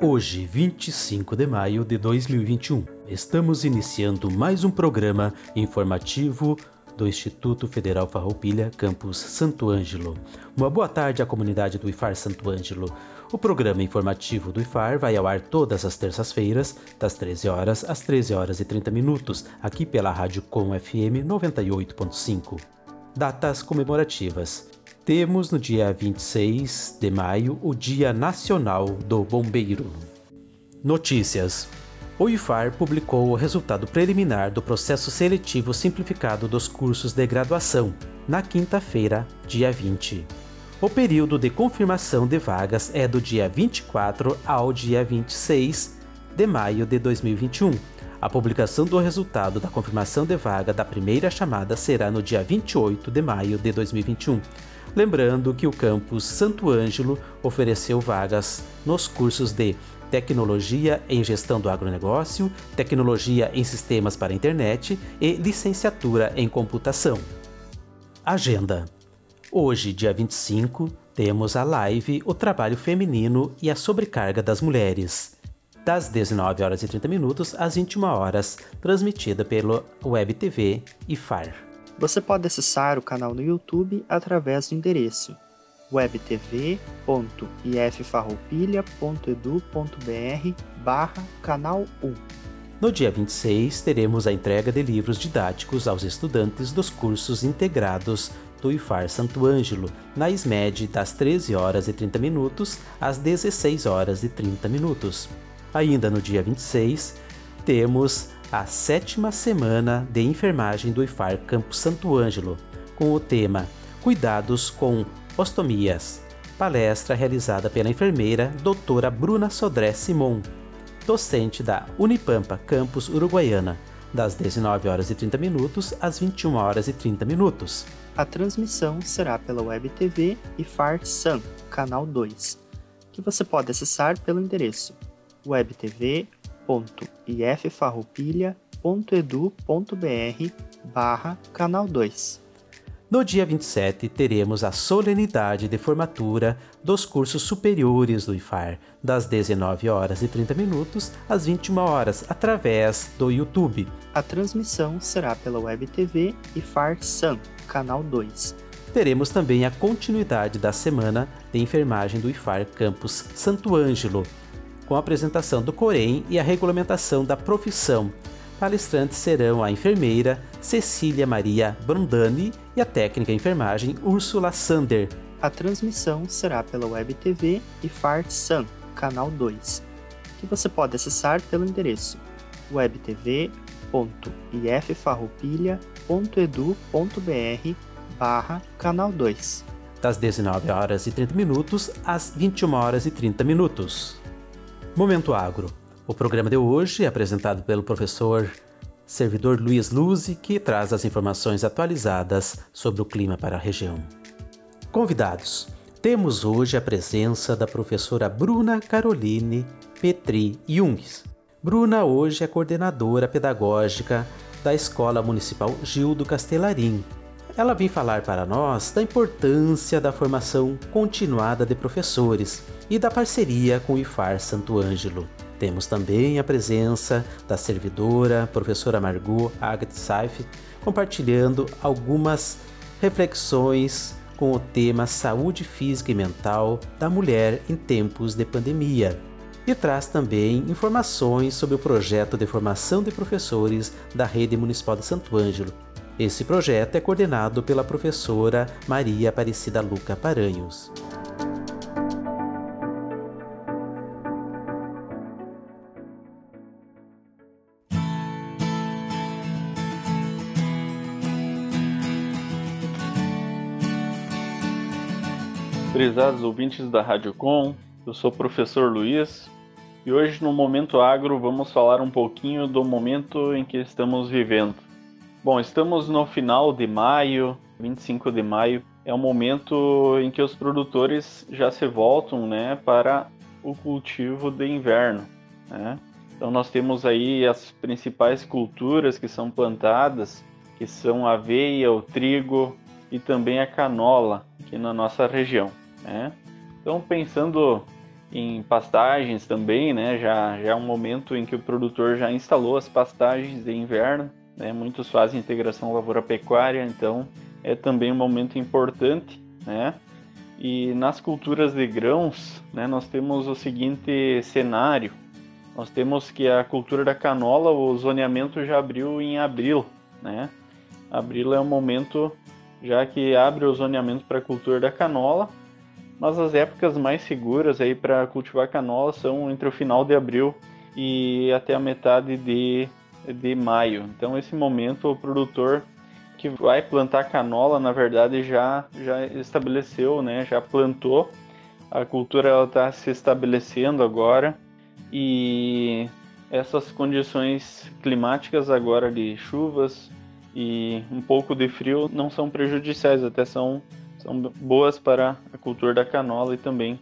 Hoje, 25 de maio de 2021, estamos iniciando mais um programa informativo do Instituto Federal Farroupilha, Campus Santo Ângelo. Uma boa tarde à comunidade do IFFar Santo Ângelo. O programa informativo do IFFar vai ao ar todas as terças-feiras, das 13 horas às 13 horas e 30 minutos, aqui pela Rádio Com FM 98.5. Datas comemorativas. Temos no dia 26 de maio o Dia Nacional do Bombeiro. Notícias. O IFFar publicou o resultado preliminar do processo seletivo simplificado dos cursos de graduação, na quinta-feira, dia 20. O período de confirmação de vagas é do dia 24 ao dia 26 de maio de 2021. A publicação do resultado da confirmação de vaga da primeira chamada será no dia 28 de maio de 2021. Lembrando que o Campus Santo Ângelo ofereceu vagas nos cursos de Tecnologia em Gestão do Agronegócio, Tecnologia em Sistemas para a Internet e Licenciatura em Computação. Agenda. Hoje, dia 25, temos a live O Trabalho Feminino e a Sobrecarga das Mulheres, das 19h30 às 21h, transmitida pelo WebTV IFFar. Você pode acessar o canal no YouTube através do endereço webtv.iffarroupilha.edu.br/canal1. No dia 26, teremos a entrega de livros didáticos aos estudantes dos cursos integrados do IFFar Santo Ângelo, na ISMED, das 13h30 às 16h30. Ainda no dia 26, temos a 7ª Semana de Enfermagem do IFFar Campus Santo Ângelo, com o tema Cuidados com Ostomias, palestra realizada pela enfermeira doutora Bruna Sodré Simon, docente da Unipampa, Campus Uruguaiana, das 19h30 às 21h30. A transmissão será pela WebTV IFFar Sam, canal 2, que você pode acessar pelo endereço webtv.iffarroupilha.edu.br/canal2. No dia 27, teremos a solenidade de formatura dos cursos superiores do IFFar, das 19h30 às 21h, através do YouTube. A transmissão será pela WebTV IFFar Sam, canal 2. Teremos também a continuidade da Semana de Enfermagem do IFFar Campus Santo Ângelo, com a apresentação do Corém e a regulamentação da profissão. Palestrantes serão a enfermeira Cecília Maria Brandani e a técnica em enfermagem Ursula Sander. A transmissão será pela WebTV IFFar Sam, canal 2, que você pode acessar pelo endereço webtv.iffarroupilha.edu.br/canal2, das 19h30 às 21h30. Momento Agro. O programa de hoje é apresentado pelo professor servidor Luiz Luzi, que traz as informações atualizadas sobre o clima para a região. Convidados. Temos hoje a presença da professora Bruna Caroline Petri Jung. Bruna hoje é coordenadora pedagógica da Escola Municipal Gil do Castelarim. Ela vem falar para nós da importância da formação continuada de professores e da parceria com o IFFar Santo Ângelo. Temos também a presença da servidora, professora Margot Agathe Seifer, compartilhando algumas reflexões com o tema Saúde Física e Mental da Mulher em Tempos de Pandemia. E traz também informações sobre o projeto de formação de professores da Rede Municipal de Santo Ângelo. Esse projeto é coordenado pela professora Maria Aparecida Luca Paranhos. Prezados ouvintes da Rádio Com, eu sou o professor Luiz e hoje no Momento Agro vamos falar um pouquinho do momento em que estamos vivendo. Bom, estamos no final de maio, 25 de maio, é um momento em que os produtores já se voltam, né, para o cultivo de inverno, né? Então nós temos aí as principais culturas que são plantadas, que são a aveia, o trigo e também a canola aqui na nossa região, né? Então pensando em pastagens também, né, já é um momento em que o produtor já instalou as pastagens de inverno, né? Muitos fazem integração lavoura-pecuária, então é também um momento importante, né? E nas culturas de grãos, né, nós temos o seguinte cenário. Nós temos que a cultura da canola, o zoneamento já abriu em abril, né? Abril é um momento já que abre o zoneamento para a cultura da canola, mas as épocas mais seguras aí para cultivar canola são entre o final de abril e até a metade de maio. Então, esse momento, o produtor que vai plantar canola, na verdade, já estabeleceu, né? Já plantou. A cultura está se estabelecendo agora e essas condições climáticas agora de chuvas e um pouco de frio não são prejudiciais, até são boas para a cultura da canola e também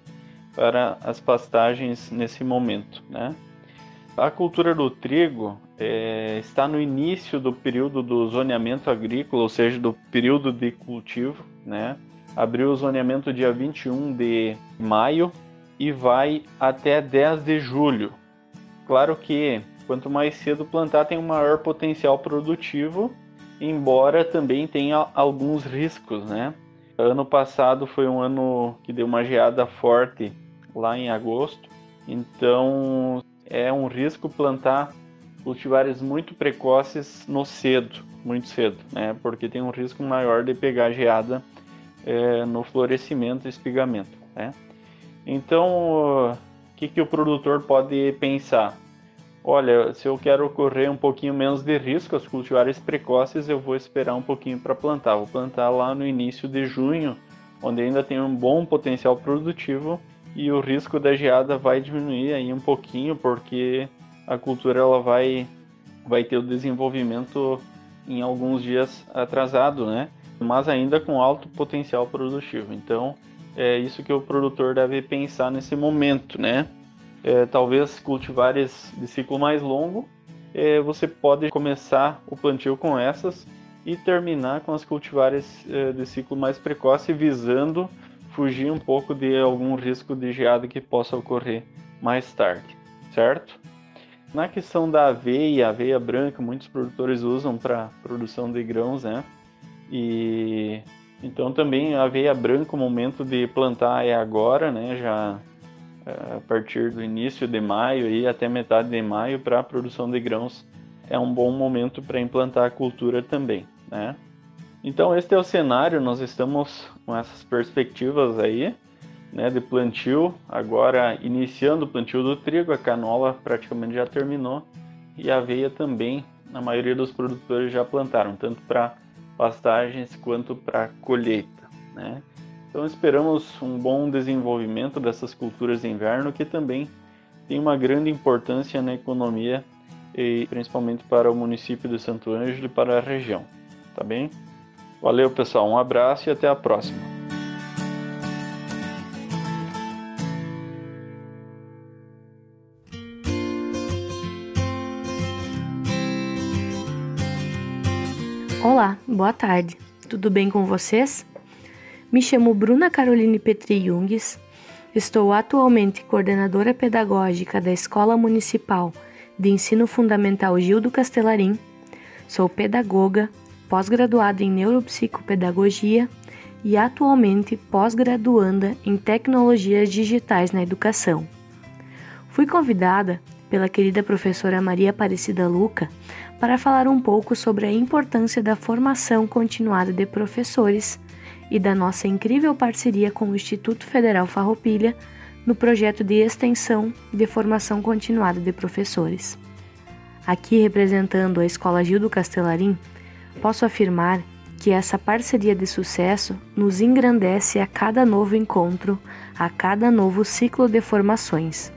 para as pastagens nesse momento, né? A cultura do trigo está no início do período do zoneamento agrícola, ou seja, do período de cultivo, né? Abriu o zoneamento dia 21 de maio e vai até 10 de julho. Claro que quanto mais cedo plantar tem um maior potencial produtivo, embora também tenha alguns riscos, né? Ano passado foi um ano que deu uma geada forte lá em agosto, então é um risco plantar cultivares muito precoces muito cedo, né? Porque tem um risco maior de pegar geada no florescimento e espigamento, né? Então, o que o produtor pode pensar? Olha, se eu quero correr um pouquinho menos de risco, os cultivares precoces, eu vou esperar um pouquinho para plantar. Vou plantar lá no início de junho, onde ainda tem um bom potencial produtivo e o risco da geada vai diminuir aí um pouquinho, porque a cultura ela vai ter o desenvolvimento em alguns dias atrasado, né? Mas ainda com alto potencial produtivo. Então, é isso que o produtor deve pensar nesse momento, né? Talvez cultivares de ciclo mais longo, você pode começar o plantio com essas e terminar com as cultivares de ciclo mais precoce, visando fugir um pouco de algum risco de geada que possa ocorrer mais tarde, certo? Na questão da aveia branca, muitos produtores usam para produção de grãos, né? E então também a aveia branca, o momento de plantar é agora, né? Já a partir do início de maio e até metade de maio, para a produção de grãos é um bom momento para implantar a cultura também, né? Então este é o cenário, nós estamos com essas perspectivas aí, né, de plantio, agora iniciando o plantio do trigo, a canola praticamente já terminou e a aveia também, na maioria dos produtores já plantaram, tanto para pastagens quanto para colheita, né? Então esperamos um bom desenvolvimento dessas culturas de inverno, que também tem uma grande importância na economia, e principalmente para o município de Santo Ângelo e para a região, tá bem? Valeu pessoal, um abraço e até a próxima! Olá, boa tarde, tudo bem com vocês? Me chamo Bruna Caroline Petri Jung, estou atualmente coordenadora pedagógica da Escola Municipal de Ensino Fundamental Gil do Castelarim, sou pedagoga, pós-graduada em Neuropsicopedagogia e atualmente pós-graduanda em Tecnologias Digitais na Educação. Fui convidada pela querida professora Maria Aparecida Luca para falar um pouco sobre a importância da formação continuada de professores e da nossa incrível parceria com o Instituto Federal Farroupilha no projeto de extensão de formação continuada de professores. Aqui representando a Escola Gil do Castelarim, posso afirmar que essa parceria de sucesso nos engrandece a cada novo encontro, a cada novo ciclo de formações.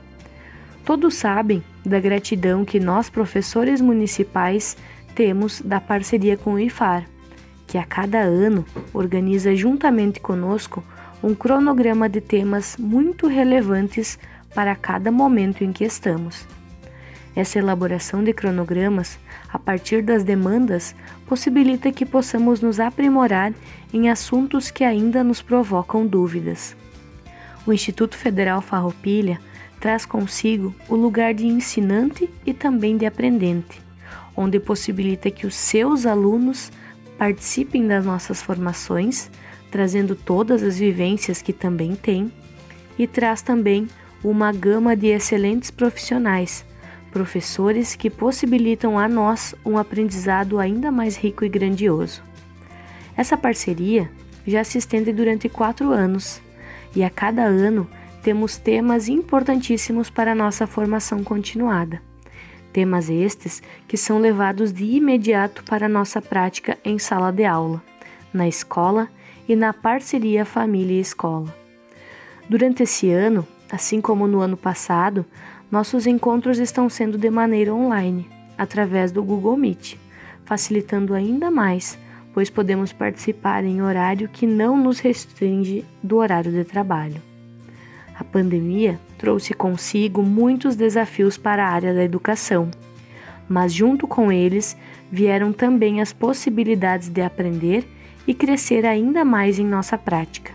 Todos sabem da gratidão que nós, professores municipais, temos da parceria com o IFFar, que a cada ano organiza juntamente conosco um cronograma de temas muito relevantes para cada momento em que estamos. Essa elaboração de cronogramas, a partir das demandas, possibilita que possamos nos aprimorar em assuntos que ainda nos provocam dúvidas. O Instituto Federal Farroupilha traz consigo o lugar de ensinante e também de aprendente, onde possibilita que os seus alunos participem das nossas formações, trazendo todas as vivências que também tem, e traz também uma gama de excelentes profissionais, professores que possibilitam a nós um aprendizado ainda mais rico e grandioso. Essa parceria já se estende durante 4 anos e a cada ano temos temas importantíssimos para a nossa formação continuada. Temas estes que são levados de imediato para a nossa prática em sala de aula, na escola e na parceria família e escola. Durante esse ano, assim como no ano passado, nossos encontros estão sendo de maneira online, através do Google Meet, facilitando ainda mais, pois podemos participar em horário que não nos restringe do horário de trabalho. A pandemia trouxe consigo muitos desafios para a área da educação, mas junto com eles vieram também as possibilidades de aprender e crescer ainda mais em nossa prática.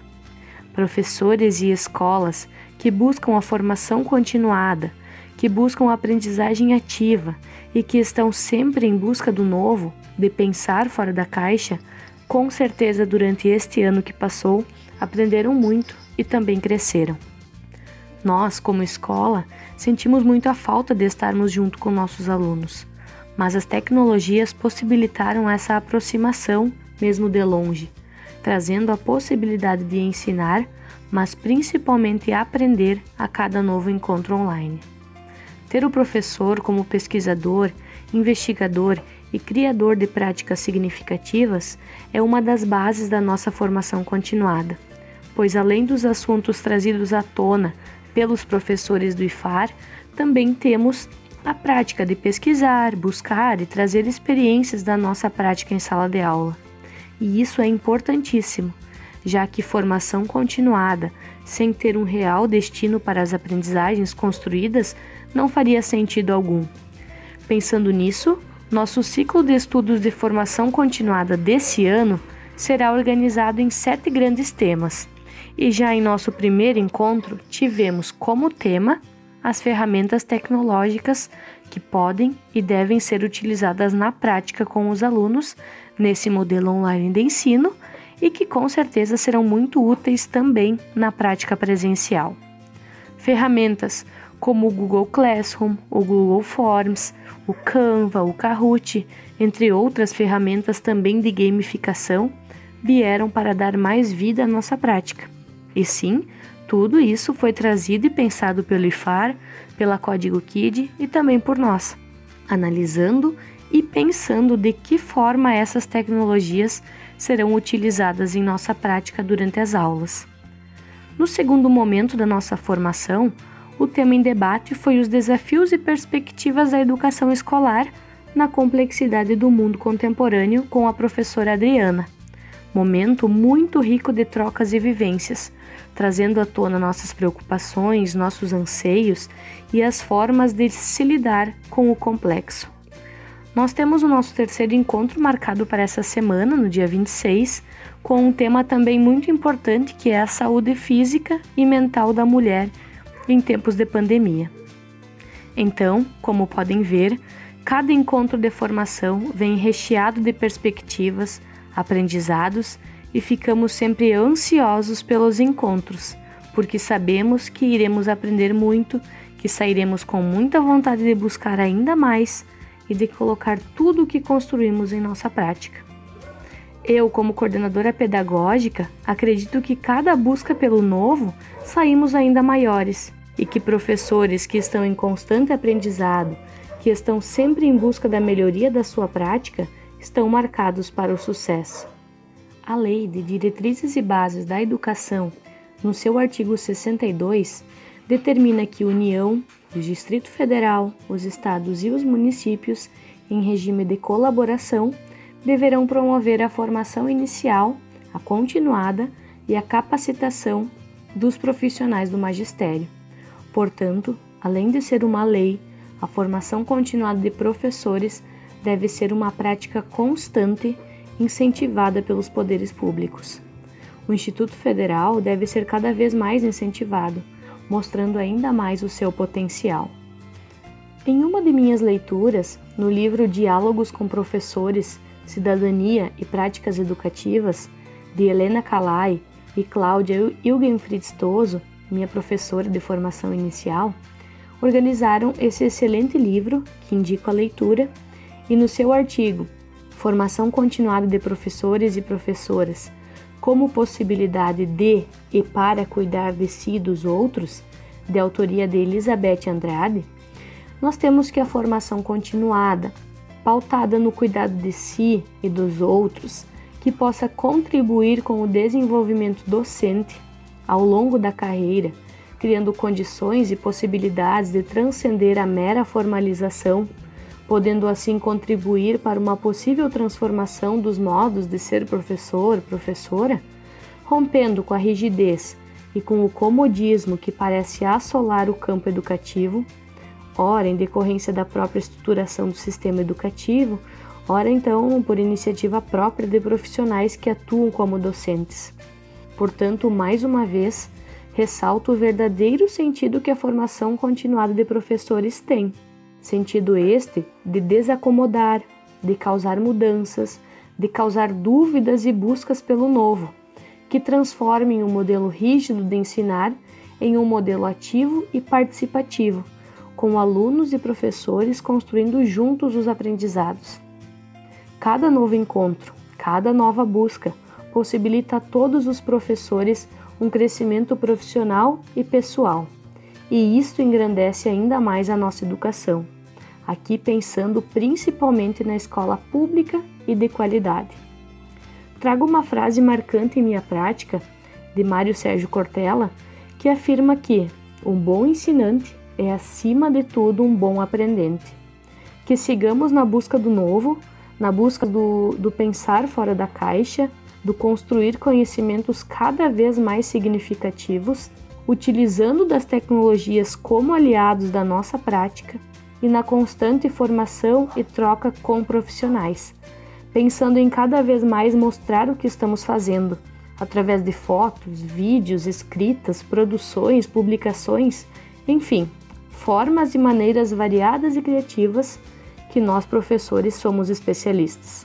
Professores e escolas que buscam a formação continuada, que buscam a aprendizagem ativa e que estão sempre em busca do novo, de pensar fora da caixa, com certeza durante este ano que passou, aprenderam muito e também cresceram. Nós, como escola, sentimos muito a falta de estarmos junto com nossos alunos, mas as tecnologias possibilitaram essa aproximação, mesmo de longe, trazendo a possibilidade de ensinar, mas principalmente aprender a cada novo encontro online. Ter o professor como pesquisador, investigador e criador de práticas significativas é uma das bases da nossa formação continuada, pois além dos assuntos trazidos à tona pelos professores do IFFar, também temos a prática de pesquisar, buscar e trazer experiências da nossa prática em sala de aula. E isso é importantíssimo, já que formação continuada, sem ter um real destino para as aprendizagens construídas, não faria sentido algum. Pensando nisso, nosso ciclo de estudos de formação continuada desse ano será organizado em 7 grandes temas, e já em nosso primeiro encontro tivemos como tema as ferramentas tecnológicas que podem e devem ser utilizadas na prática com os alunos nesse modelo online de ensino e que com certeza serão muito úteis também na prática presencial. Ferramentas como o Google Classroom, o Google Forms, o Canva, o Kahoot, entre outras ferramentas também de gamificação, vieram para dar mais vida à nossa prática. E sim, tudo isso foi trazido e pensado pelo IFFar, pela Código Kid e também por nós, analisando e pensando de que forma essas tecnologias serão utilizadas em nossa prática durante as aulas. No segundo momento da nossa formação, o tema em debate foi os desafios e perspectivas da educação escolar na complexidade do mundo contemporâneo com a professora Adriana. Momento muito rico de trocas e vivências, trazendo à tona nossas preocupações, nossos anseios e as formas de se lidar com o complexo. Nós temos o nosso terceiro encontro marcado para essa semana, no dia 26, com um tema também muito importante que é a saúde física e mental da mulher em tempos de pandemia. Então, como podem ver, cada encontro de formação vem recheado de perspectivas, aprendizados e ficamos sempre ansiosos pelos encontros, porque sabemos que iremos aprender muito, que sairemos com muita vontade de buscar ainda mais e de colocar tudo o que construímos em nossa prática. Eu, como coordenadora pedagógica, acredito que cada busca pelo novo saímos ainda maiores e que professores que estão em constante aprendizado, que estão sempre em busca da melhoria da sua prática, estão marcados para o sucesso. A Lei de Diretrizes e Bases da Educação, no seu artigo 62, determina que a União, o Distrito Federal, os Estados e os municípios, em regime de colaboração, deverão promover a formação inicial, a continuada e a capacitação dos profissionais do magistério. Portanto, além de ser uma lei, a formação continuada de professores deve ser uma prática constante incentivada pelos poderes públicos. O Instituto Federal deve ser cada vez mais incentivado, mostrando ainda mais o seu potencial. Em uma de minhas leituras, no livro Diálogos com Professores, Cidadania e Práticas Educativas, de Helena Calai e Cláudia Hilgenfried Stoso, minha professora de formação inicial, organizaram esse excelente livro, que indico a leitura, e no seu artigo Formação Continuada de Professores e Professoras como Possibilidade de e para Cuidar de Si e dos Outros, de autoria de Elisabete Andrade, nós temos que a formação continuada, pautada no cuidado de si e dos outros, que possa contribuir com o desenvolvimento docente ao longo da carreira, criando condições e possibilidades de transcender a mera formalização, podendo assim contribuir para uma possível transformação dos modos de ser professor, professora, rompendo com a rigidez e com o comodismo que parece assolar o campo educativo, ora em decorrência da própria estruturação do sistema educativo, ora então por iniciativa própria de profissionais que atuam como docentes. Portanto, mais uma vez, ressalto o verdadeiro sentido que a formação continuada de professores tem. Sentido este de desacomodar, de causar mudanças, de causar dúvidas e buscas pelo novo, que transformem o modelo rígido de ensinar em um modelo ativo e participativo, com alunos e professores construindo juntos os aprendizados. Cada novo encontro, cada nova busca, possibilita a todos os professores um crescimento profissional e pessoal. E isto engrandece ainda mais a nossa educação, aqui pensando principalmente na escola pública e de qualidade. Trago uma frase marcante em minha prática, de Mário Sérgio Cortella, que afirma que um bom ensinante é, acima de tudo, um bom aprendente. Que sigamos na busca do novo, na busca do pensar fora da caixa, do construir conhecimentos cada vez mais significativos, utilizando das tecnologias como aliados da nossa prática e na constante formação e troca com profissionais, pensando em cada vez mais mostrar o que estamos fazendo, através de fotos, vídeos, escritas, produções, publicações, enfim, formas e maneiras variadas e criativas que nós professores somos especialistas.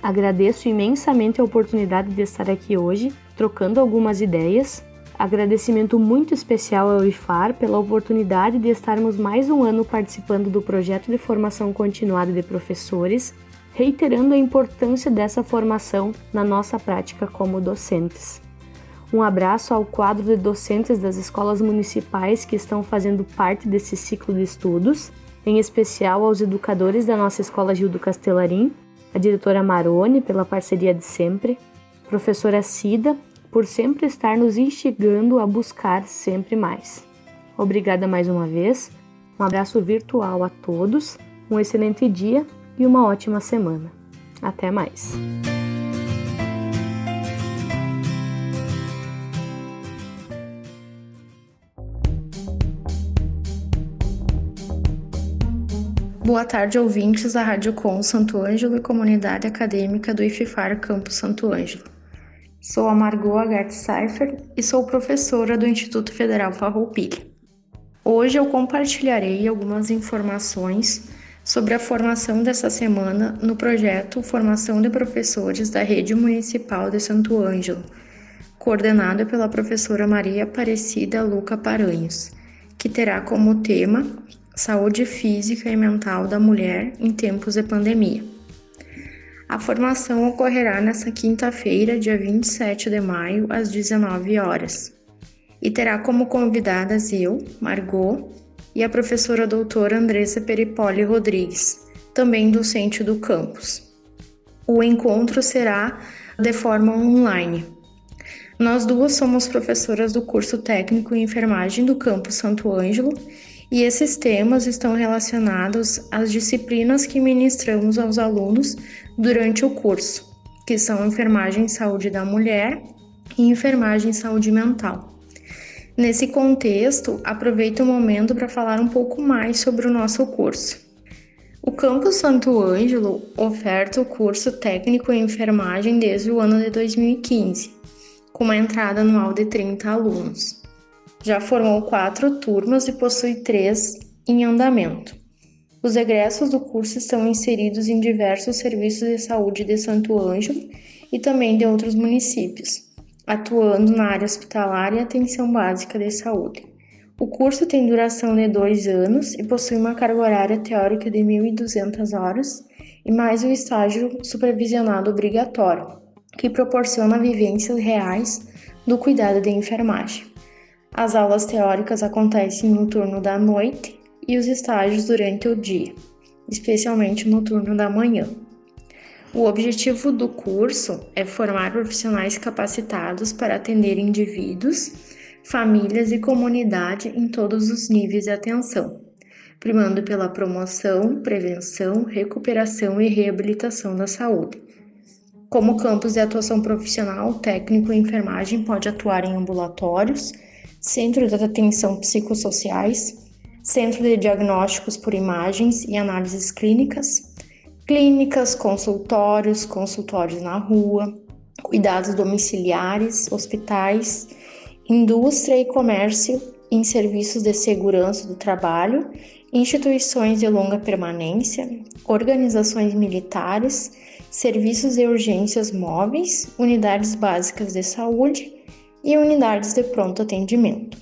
Agradeço imensamente a oportunidade de estar aqui hoje, trocando algumas ideias. Agradecimento muito especial ao IFFar pela oportunidade de estarmos mais um ano participando do projeto de formação continuada de professores, reiterando a importância dessa formação na nossa prática como docentes. Um abraço ao quadro de docentes das escolas municipais que estão fazendo parte desse ciclo de estudos, em especial aos educadores da nossa Escola Gil do Castelarim, a diretora Maroni pela parceria de sempre, professora Cida, por sempre estar nos instigando a buscar sempre mais. Obrigada mais uma vez, um abraço virtual a todos, um excelente dia e uma ótima semana. Até mais! Boa tarde, ouvintes da Rádio Com Santo Ângelo e comunidade acadêmica do IFFar Campus Santo Ângelo. Sou a Margot Agathe Seifer e sou professora do Instituto Federal Farroupilha. Hoje eu compartilharei algumas informações sobre a formação dessa semana no projeto Formação de Professores da Rede Municipal de Santo Ângelo, coordenado pela professora Maria Aparecida Luca Paranhos, que terá como tema Saúde Física e Mental da Mulher em Tempos de Pandemia. A formação ocorrerá nesta quinta-feira, dia 27 de maio, às 19 horas, e terá como convidadas eu, Margot, e a professora doutora Andressa Peripoli Rodrigues, também docente do campus. O encontro será de forma online. Nós duas somos professoras do curso técnico em enfermagem do Campus Santo Ângelo e esses temas estão relacionados às disciplinas que ministramos aos alunos durante o curso, que são enfermagem e saúde da mulher e enfermagem e saúde mental. Nesse contexto, aproveito o momento para falar um pouco mais sobre o nosso curso. O Campus Santo Ângelo oferta o curso técnico em enfermagem desde o ano de 2015, com uma entrada anual de 30 alunos. Já formou 4 turmas e possui 3 em andamento. Os egressos do curso estão inseridos em diversos serviços de saúde de Santo Ângelo e também de outros municípios, atuando na área hospitalar e atenção básica de saúde. O curso tem duração de 2 anos e possui uma carga horária teórica de 1.200 horas e mais um estágio supervisionado obrigatório, que proporciona vivências reais do cuidado de enfermagem. As aulas teóricas acontecem no turno da noite e os estágios durante o dia, especialmente no turno da manhã. O objetivo do curso é formar profissionais capacitados para atender indivíduos, famílias e comunidade em todos os níveis de atenção, primando pela promoção, prevenção, recuperação e reabilitação da saúde. Como campos de atuação profissional, o técnico em enfermagem pode atuar em ambulatórios, centros de atenção psicossociais, centro de diagnósticos por imagens e análises clínicas, clínicas, consultórios, consultórios na rua, cuidados domiciliares, hospitais, indústria e comércio em serviços de segurança do trabalho, instituições de longa permanência, organizações militares, serviços de urgências móveis, unidades básicas de saúde e unidades de pronto atendimento.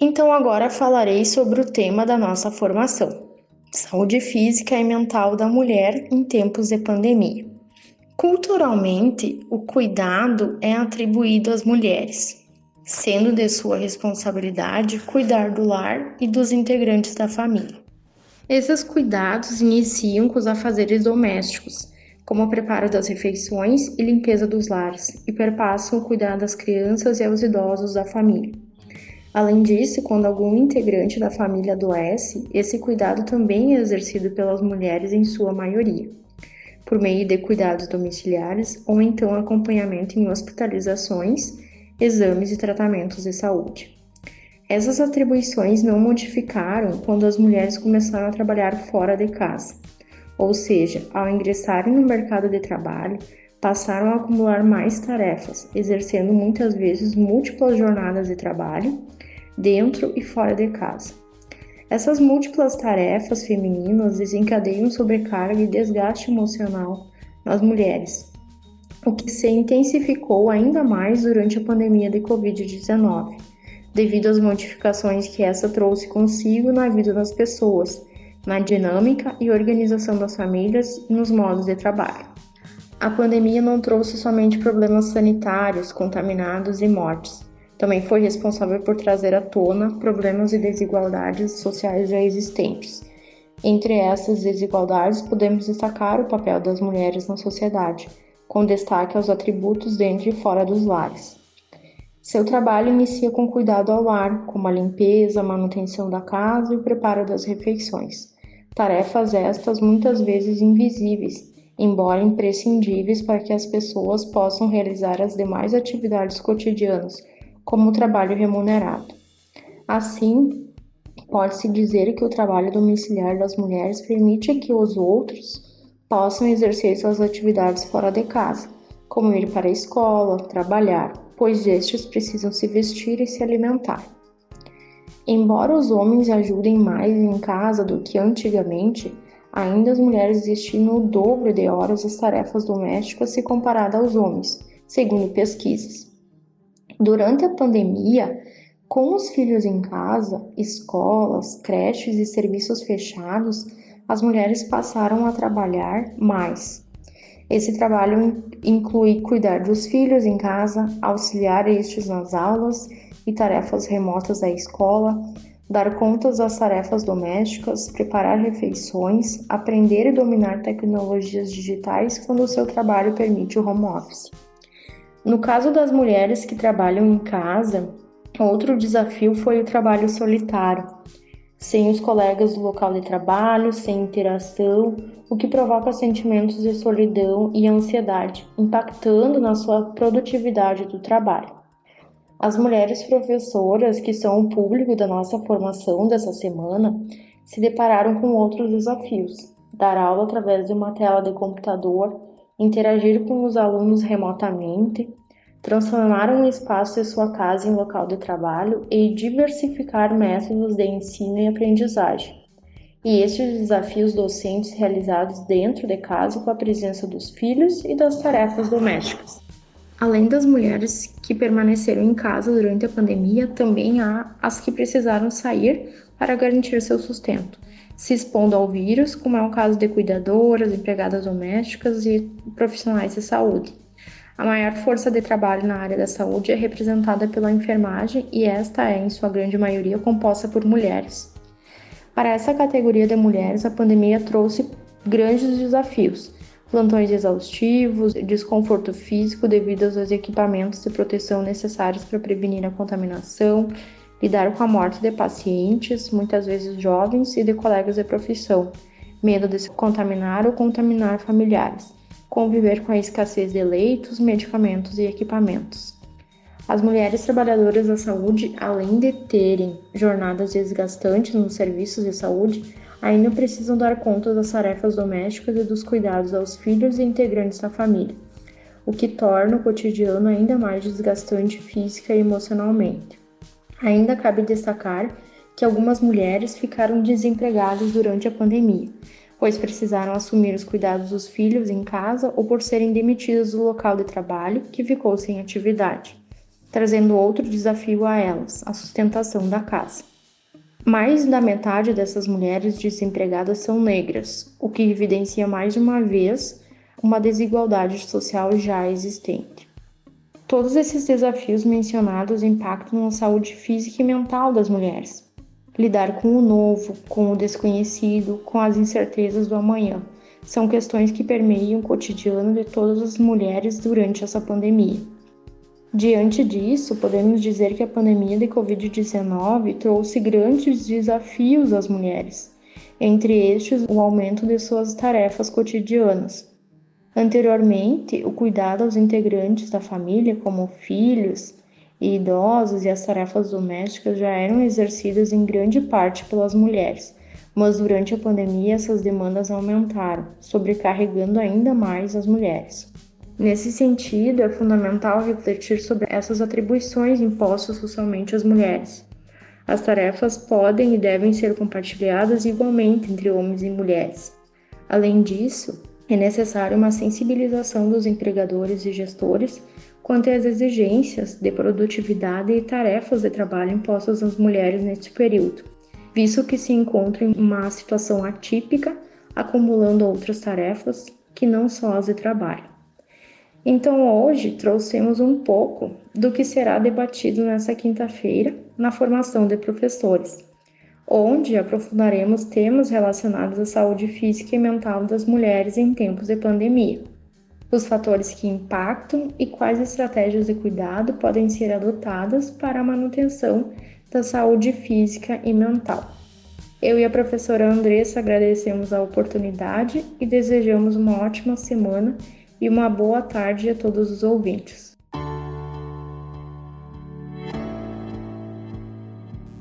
Então agora falarei sobre o tema da nossa formação: saúde física e mental da mulher em tempos de pandemia. Culturalmente, o cuidado é atribuído às mulheres, sendo de sua responsabilidade cuidar do lar e dos integrantes da família. Esses cuidados iniciam com os afazeres domésticos, como o preparo das refeições e limpeza dos lares, e perpassam o cuidado das crianças e aos idosos da família. Além disso, quando algum integrante da família adoece, esse cuidado também é exercido pelas mulheres em sua maioria, por meio de cuidados domiciliares ou então acompanhamento em hospitalizações, exames e tratamentos de saúde. Essas atribuições não modificaram quando as mulheres começaram a trabalhar fora de casa, ou seja, ao ingressarem no mercado de trabalho, passaram a acumular mais tarefas, exercendo muitas vezes múltiplas jornadas de trabalho, dentro e fora de casa. Essas múltiplas tarefas femininas desencadeiam sobrecarga e desgaste emocional nas mulheres, o que se intensificou ainda mais durante a pandemia de Covid-19, devido às modificações que essa trouxe consigo na vida das pessoas, na dinâmica e organização das famílias e nos modos de trabalho. A pandemia não trouxe somente problemas sanitários, contaminados e mortes. Também foi responsável por trazer à tona problemas e desigualdades sociais já existentes. Entre essas desigualdades, podemos destacar o papel das mulheres na sociedade, com destaque aos atributos dentro e fora dos lares. Seu trabalho inicia com cuidado ao lar, como a limpeza, a manutenção da casa e o preparo das refeições. Tarefas estas muitas vezes invisíveis, embora imprescindíveis para que as pessoas possam realizar as demais atividades cotidianas, como o trabalho remunerado. Assim, pode-se dizer que o trabalho domiciliar das mulheres permite que os outros possam exercer suas atividades fora de casa, como ir para a escola, trabalhar, pois estes precisam se vestir e se alimentar. Embora os homens ajudem mais em casa do que antigamente, ainda as mulheres destinam o dobro de horas às tarefas domésticas se comparada aos homens, segundo pesquisas. Durante a pandemia, com os filhos em casa, escolas, creches e serviços fechados, as mulheres passaram a trabalhar mais. Esse trabalho inclui cuidar dos filhos em casa, auxiliar estes nas aulas e tarefas remotas da escola, dar contas às tarefas domésticas, preparar refeições, aprender e dominar tecnologias digitais quando o seu trabalho permite o home office. No caso das mulheres que trabalham em casa, outro desafio foi o trabalho solitário, sem os colegas do local de trabalho, sem interação, o que provoca sentimentos de solidão e ansiedade, impactando na sua produtividade do trabalho. As mulheres professoras, que são o público da nossa formação dessa semana, se depararam com outros desafios: dar aula através de uma tela de computador, interagir com os alunos remotamente, transformar um espaço de sua casa em local de trabalho e diversificar métodos de ensino e aprendizagem. E estes desafios docentes realizados dentro de casa com a presença dos filhos e das tarefas domésticas. Além das mulheres que permaneceram em casa durante a pandemia, também há as que precisaram sair para garantir seu sustento, se expondo ao vírus, como é o caso de cuidadoras, empregadas domésticas e profissionais de saúde. A maior força de trabalho na área da saúde é representada pela enfermagem e esta é, em sua grande maioria, composta por mulheres. Para essa categoria de mulheres, a pandemia trouxe grandes desafios: plantões exaustivos, desconforto físico devido aos equipamentos de proteção necessários para prevenir a contaminação, lidar com a morte de pacientes, muitas vezes jovens, e de colegas de profissão, medo de se contaminar ou contaminar familiares, conviver com a escassez de leitos, medicamentos e equipamentos. As mulheres trabalhadoras da saúde, além de terem jornadas desgastantes nos serviços de saúde, ainda precisam dar conta das tarefas domésticas e dos cuidados aos filhos e integrantes da família, o que torna o cotidiano ainda mais desgastante física e emocionalmente. Ainda cabe destacar que algumas mulheres ficaram desempregadas durante a pandemia, pois precisaram assumir os cuidados dos filhos em casa ou por serem demitidas do local de trabalho, que ficou sem atividade, trazendo outro desafio a elas: a sustentação da casa. Mais da metade dessas mulheres desempregadas são negras, o que evidencia mais uma vez uma desigualdade social já existente. Todos esses desafios mencionados impactam na saúde física e mental das mulheres. Lidar com o novo, com o desconhecido, com as incertezas do amanhã, são questões que permeiam o cotidiano de todas as mulheres durante essa pandemia. Diante disso, podemos dizer que a pandemia de Covid-19 trouxe grandes desafios às mulheres, entre estes o aumento de suas tarefas cotidianas. Anteriormente, o cuidado aos integrantes da família, como filhos e idosos, e as tarefas domésticas já eram exercidas em grande parte pelas mulheres, mas durante a pandemia essas demandas aumentaram, sobrecarregando ainda mais as mulheres. Nesse sentido, é fundamental refletir sobre essas atribuições impostas socialmente às mulheres. As tarefas podem e devem ser compartilhadas igualmente entre homens e mulheres. Além disso, é necessária uma sensibilização dos empregadores e gestores quanto às exigências de produtividade e tarefas de trabalho impostas às mulheres neste período, visto que se encontram em uma situação atípica, acumulando outras tarefas que não só as de trabalho. Então, hoje, trouxemos um pouco do que será debatido nesta quinta-feira na formação de professores, onde aprofundaremos temas relacionados à saúde física e mental das mulheres em tempos de pandemia, os fatores que impactam e quais estratégias de cuidado podem ser adotadas para a manutenção da saúde física e mental. Eu e a professora Andressa agradecemos a oportunidade e desejamos uma ótima semana e uma boa tarde a todos os ouvintes.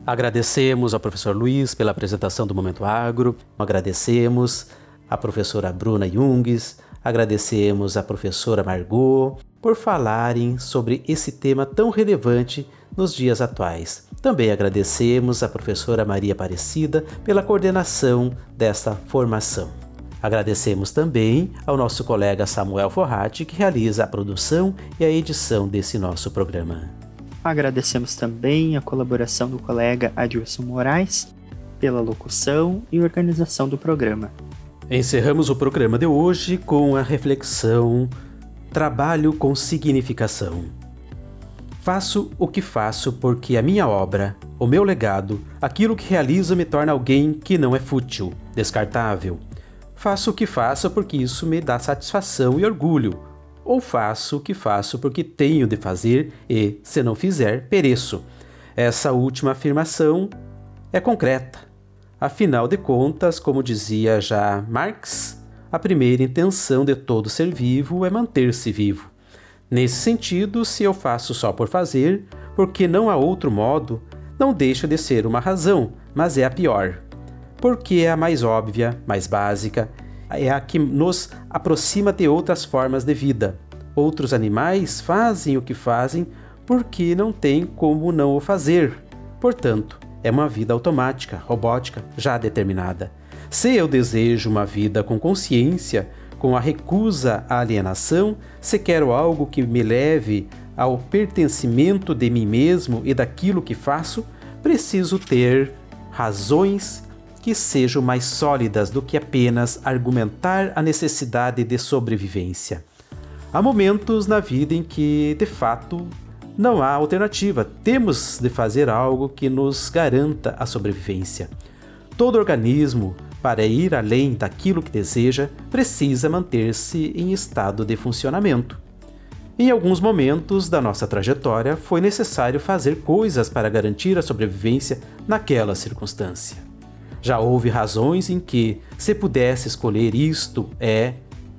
Agradecemos ao professor Luiz pela apresentação do Momento Agro, agradecemos à professora Bruna Junges, agradecemos à professora Margot por falarem sobre esse tema tão relevante nos dias atuais. Também agradecemos à professora Maria Aparecida pela coordenação desta formação. Agradecemos também ao nosso colega Samuel Forratti, que realiza a produção e a edição desse nosso programa. Agradecemos também a colaboração do colega Adilson Moraes pela locução e organização do programa. Encerramos o programa de hoje com a reflexão Trabalho com Significação. Faço o que faço porque a minha obra, o meu legado, aquilo que realizo me torna alguém que não é fútil, descartável. Faço o que faço porque isso me dá satisfação e orgulho. ou faço o que faço porque tenho de fazer e, se não fizer, pereço. Essa última afirmação é concreta. Afinal de contas, como dizia já Marx, a primeira intenção de todo ser vivo é manter-se vivo. Nesse sentido, se eu faço só por fazer, porque não há outro modo, não deixa de ser uma razão, mas é a pior. Porque é a mais óbvia, mais básica, é a que nos aproxima de outras formas de vida. Outros animais fazem o que fazem porque não tem como não o fazer. Portanto, é uma vida automática, robótica, já determinada. Se eu desejo uma vida com consciência, com a recusa à alienação, se quero algo que me leve ao pertencimento de mim mesmo e daquilo que faço, preciso ter razões que sejam mais sólidas do que apenas argumentar a necessidade de sobrevivência. Há momentos na vida em que, de fato, não há alternativa. Temos de fazer algo que nos garanta a sobrevivência. Todo organismo, para ir além daquilo que deseja, precisa manter-se em estado de funcionamento. Em alguns momentos da nossa trajetória, foi necessário fazer coisas para garantir a sobrevivência naquela circunstância. Já houve razões em que, se pudesse escolher isto,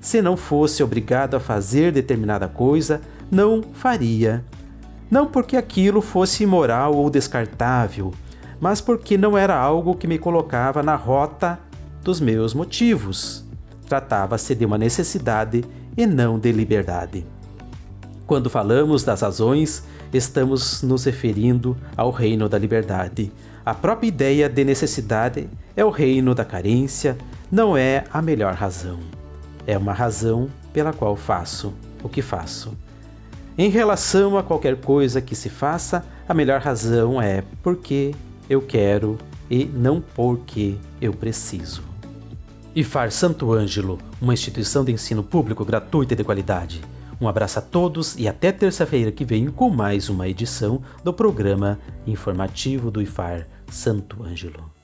se não fosse obrigado a fazer determinada coisa, não faria. Não porque aquilo fosse imoral ou descartável, mas porque não era algo que me colocava na rota dos meus motivos. Tratava-se de uma necessidade e não de liberdade. Quando falamos das razões, estamos nos referindo ao reino da liberdade. A própria ideia de necessidade é o reino da carência, não é a melhor razão. É uma razão pela qual faço o que faço. Em relação a qualquer coisa que se faça, a melhor razão é porque eu quero e não porque eu preciso. IFFar Santo Ângelo, uma instituição de ensino público gratuita e de qualidade. Um abraço a todos e até terça-feira que vem com mais uma edição do programa informativo do IFFar Santo Ângelo.